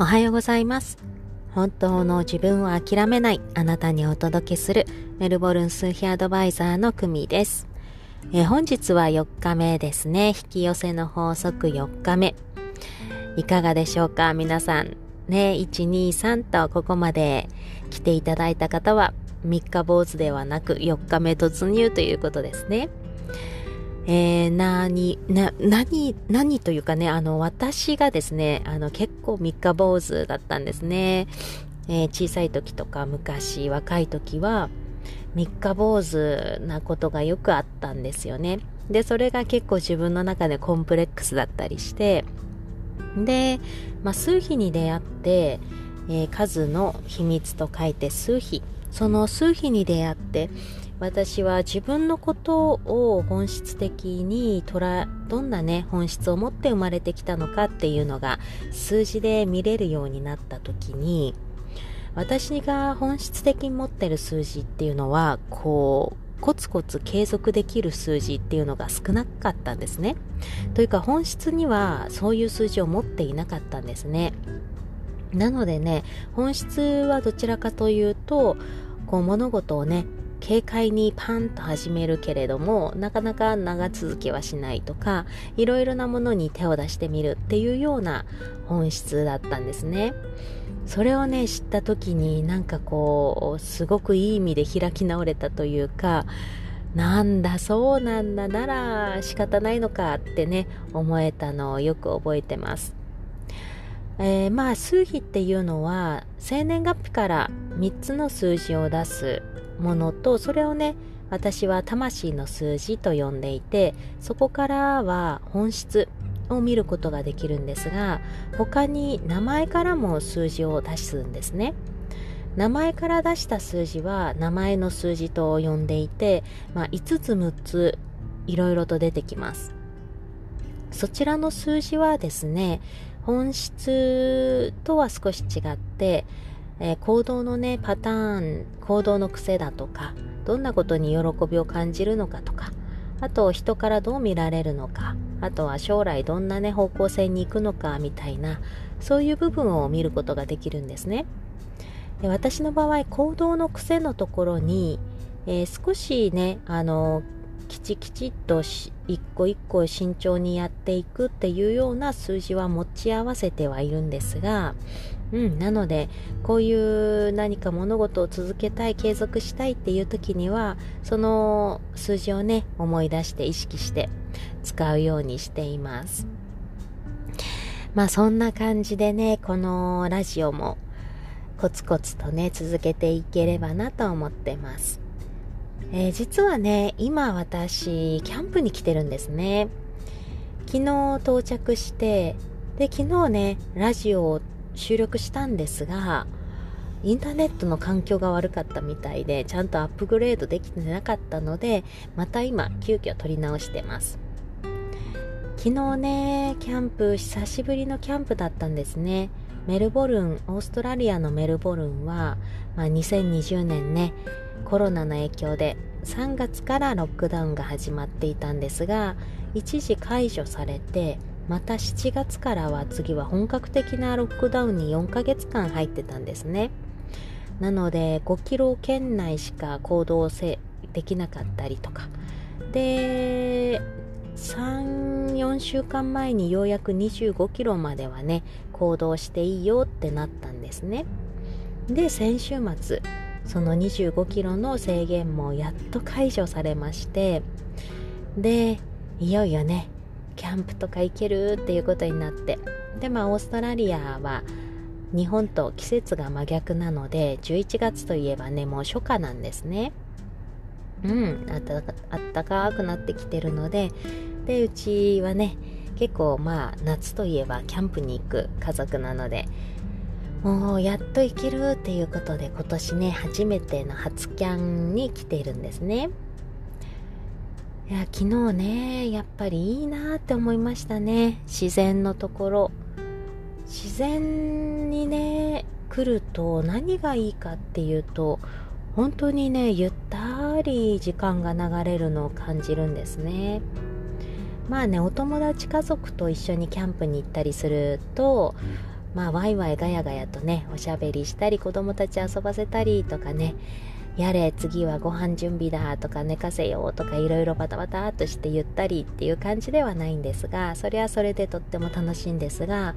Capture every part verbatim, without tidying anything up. おはようございます。本当の自分を諦めないあなたにお届けするメルボルン数秘アドバイザーの久美です。え本日はよっかめですね。引き寄せの法則よっかめ、いかがでしょうか皆さんね。 いち、に、さん とここまで来ていただいた方はみっか坊主ではなくよっかめ突入ということですね。えー、何、な、何、何というかね、あの、私がですね、あの、結構三日坊主だったんですね。えー、小さい時とか昔、若い時は、三日坊主なことがよくあったんですよね。で、それが結構自分の中でコンプレックスだったりして、で、まあ、数秘に出会って、えー、数の秘密と書いて数秘。その数秘に出会って、私は自分のことを本質的に捉え、どんなね本質を持って生まれてきたのかっていうのが数字で見れるようになった時に、私が本質的に持ってる数字っていうのはこうコツコツ継続できる数字っていうのが少なかったんですね。というか本質にはそういう数字を持っていなかったんですね。なのでね、本質はどちらかというとこう物事をね軽快にパンと始めるけれども、なかなか長続きはしないとか、いろいろなものに手を出してみるっていうような本質だったんですね。それをね知った時になんかこうすごくいい意味で開き直れたというか、なんだそうなんだ、なら仕方ないのかってね思えたのをよく覚えてます。えー、まあ数秘っていうのは生年月日からみっつの数字を出すものと、それをね私は魂の数字と呼んでいて、そこからは本質を見ることができるんですが、他に名前からも数字を出すんですね。名前から出した数字は名前の数字と呼んでいて、まあ、いつつむっついろいろと出てきます。そちらの数字はですね、本質とは少し違ってえー、行動のねパターン、行動の癖だとか、どんなことに喜びを感じるのかとか、あと人からどう見られるのか、あとは将来どんなね方向性に行くのかみたいな、そういう部分を見ることができるんですね。で、私の場合行動の癖のところに、えー、少しねあのきちきちっとし一個一個慎重にやっていくっていうような数字は持ち合わせてはいるんですが、うん、なのでこういう何か物事を続けたい、継続したいっていう時にはその数字をね思い出して意識して使うようにしています。まあそんな感じでね、このラジオもコツコツとね続けていければなと思ってます。えー、実はね今私キャンプに来てるんですね。昨日到着して、で昨日ねラジオを収録したんですが、インターネットの環境が悪かったみたいでちゃんとアップグレードできてなかったので、また今急遽撮り直してます。昨日ねキャンプ、久しぶりのキャンプだったんですね。メルボルン、オーストラリアのメルボルンは、まあ、にせんにじゅうねんねコロナの影響でさんがつからロックダウンが始まっていたんですが、一時解除されて、またしちがつからは次は本格的なロックダウンによんかげつかん入ってたんですね。なのでごキロ圏内しか行動できなかったりとかで、さん、よんしゅうかんまえにようやくにじゅうごキロまではね行動していいよってなったんですね。で先週末そのにじゅうごキロの制限もやっと解除されまして、でいよいよねキャンプとか行けるっていうことになって、でまあオーストラリアは日本と季節が真逆なのでじゅういちがつといえばねもう初夏なんですね。うん、あったか、あったかくなってきてるので、でうちはね結構まあ夏といえばキャンプに行く家族なので、もうやっと行けるっていうことで今年ね初めての初キャンに来ているんですね。いや昨日ねやっぱりいいなって思いましたね。自然のところ、自然にね来ると何がいいかっていうと、本当にねゆったり時間が流れるのを感じるんですね。まあねお友達、家族と一緒にキャンプに行ったりすると、まあワイワイガヤガヤとね、おしゃべりしたり、子供たち遊ばせたりとかね、やれ次はご飯準備だとか寝かせようとか、いろいろバタバタっとしてゆったりっていう感じではないんですが、それはそれでとっても楽しいんですが、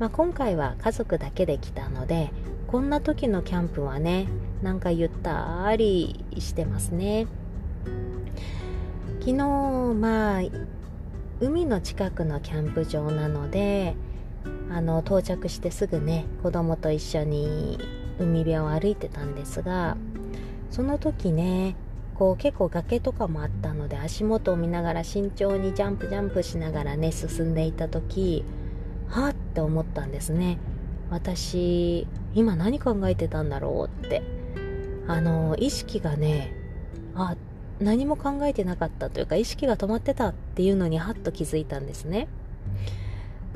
まあ、今回は家族だけで来たので、こんな時のキャンプはね、なんかゆったりしてますね。昨日、まあ海の近くのキャンプ場なので、あの到着してすぐね、子供と一緒に海辺を歩いてたんですが、その時ね、こう結構崖とかもあったので、足元を見ながら慎重にジャンプジャンプしながらね進んでいた時、はぁって思ったんですね。私今何考えてたんだろうって、あの意識がね、あ、何も考えてなかったというか、意識が止まってたっていうのにはっと気づいたんですね。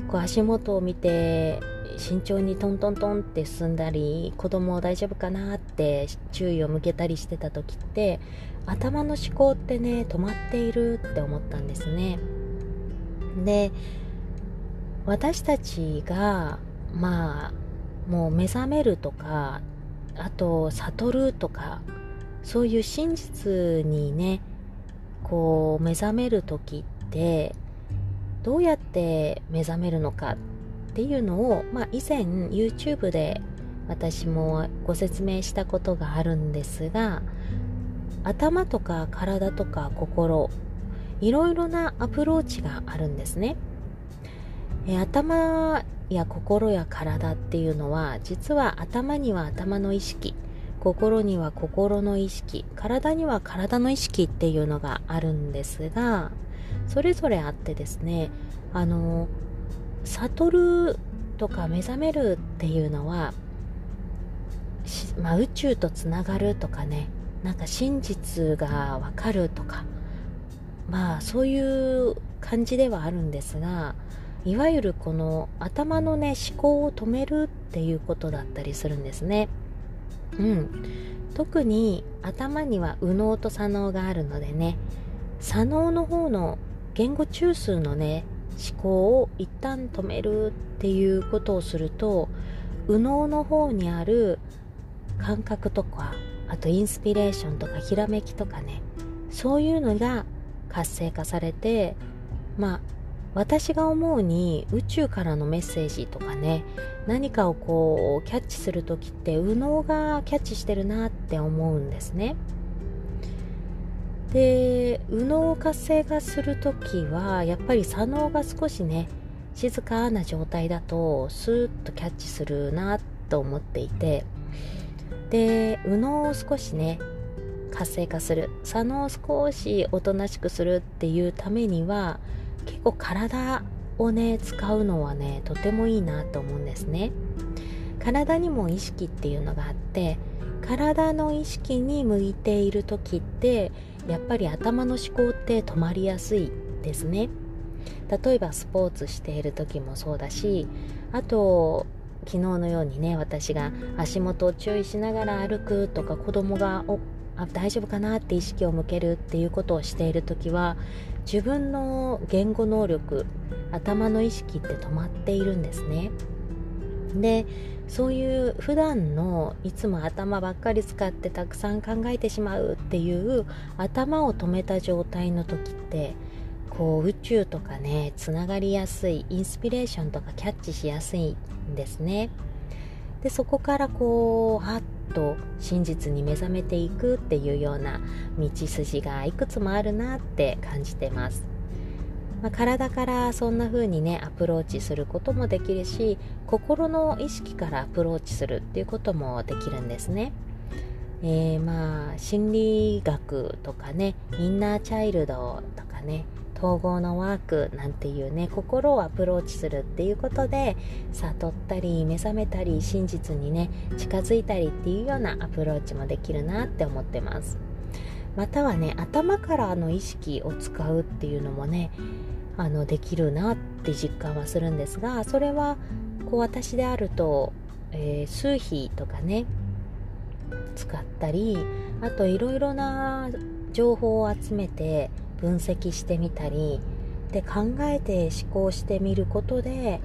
こう足元を見て慎重にトントントンって進んだり、子供大丈夫かなって注意を向けたりしてた時って、頭の思考ってね止まっているって思ったんですね。で、私たちがまあもう目覚めるとか、あと悟るとか、そういう真実にねこう目覚める時ってどうやって目覚めるのかっていうのを、まあ、以前 YouTube で私もご説明したことがあるんですが、頭とか体とか心、いろいろなアプローチがあるんですね。え頭や心や体っていうのは、実は頭には頭の意識、心には心の意識、体には体の意識っていうのがあるんですが、それぞれあってですね、あの悟るとか目覚めるっていうのは、まあ、宇宙とつながるとかね、なんか真実がわかるとか、まあそういう感じではあるんですが、いわゆるこの頭のね思考を止めるっていうことだったりするんですね。うん、特に頭には右脳と左脳があるのでね、左脳の方の言語中枢のね思考を一旦止めるっていうことをすると、右脳の方にある感覚とか、あとインスピレーションとかひらめきとかね、そういうのが活性化されて、まあ私が思うに宇宙からのメッセージとかね、何かをこうキャッチするときって右脳がキャッチしてるなって思うんですね。で、右脳を活性化するときはやっぱり左脳が少しね静かな状態だとスーッとキャッチするなと思っていて、で右脳を少しね活性化する、左脳を少しおとなしくするっていうためには、結構体をね使うのはねとてもいいなと思うんですね。体にも意識っていうのがあって、体の意識に向いている時ってやっぱり頭の思考って止まりやすいですね。例えばスポーツしている時もそうだし、あと昨日のようにね、私が足元を注意しながら歩くとか、子供がおあ大丈夫かなって意識を向けるっていうことをしているときは、自分の言語能力、頭の意識って止まっているんですね。で、そういう普段のいつも頭ばっかり使ってたくさん考えてしまうっていう頭を止めた状態の時って、こう宇宙とかねつながりやすい、インスピレーションとかキャッチしやすいんですね。で、そこからこうはっと真実に目覚めていくっていうような道筋がいくつもあるなって感じてます。まあ、体からそんな風にねアプローチすることもできるし、心の意識からアプローチするっていうこともできるんですね。えー、まあ心理学とかね、インナーチャイルドとかね、統合のワークなんていうね、心をアプローチするっていうことで、悟ったり目覚めたり真実にね近づいたりっていうようなアプローチもできるなって思ってます。またはね、頭からの意識を使うっていうのもね、あのできるなって実感はするんですが、それはこう私であると、えー、数秘とかね使ったり、あといろいろな情報を集めて分析してみたりで、考えて思考してみることで、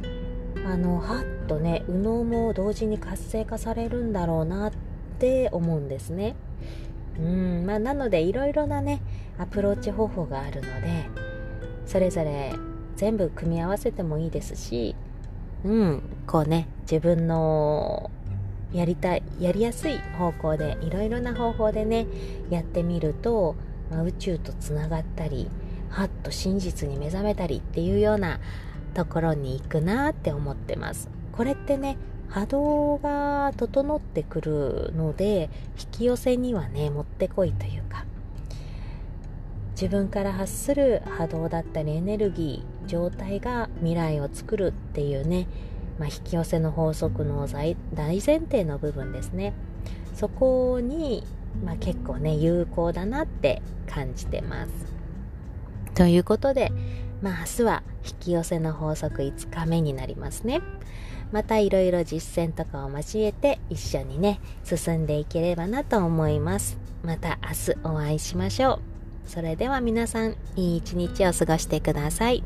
あのはっっとね右脳も同時に活性化されるんだろうなって思うんですね。うん、まあ、なのでいろいろなねアプローチ方法があるので、それぞれ全部組み合わせてもいいですし、うん、こうね自分のやりたいやりやすい方向でいろいろな方法でねやってみると、まあ、宇宙とつながったりはっと真実に目覚めたりっていうようなところに行くなって思ってます。これってね波動が整ってくるので引き寄せにはねもってこいというか、自分から発する波動だったりエネルギー状態が未来を作るっていうね、まあ、引き寄せの法則の大前提の部分ですね。そこに、まあ、結構ね有効だなって感じてます。ということで、まあ、明日は引き寄せの法則いつかめになりますね。またいろいろ実践とかを交えて一緒にね進んでいければなと思います。また明日お会いしましょう。それでは皆さん、いい一日を過ごしてください。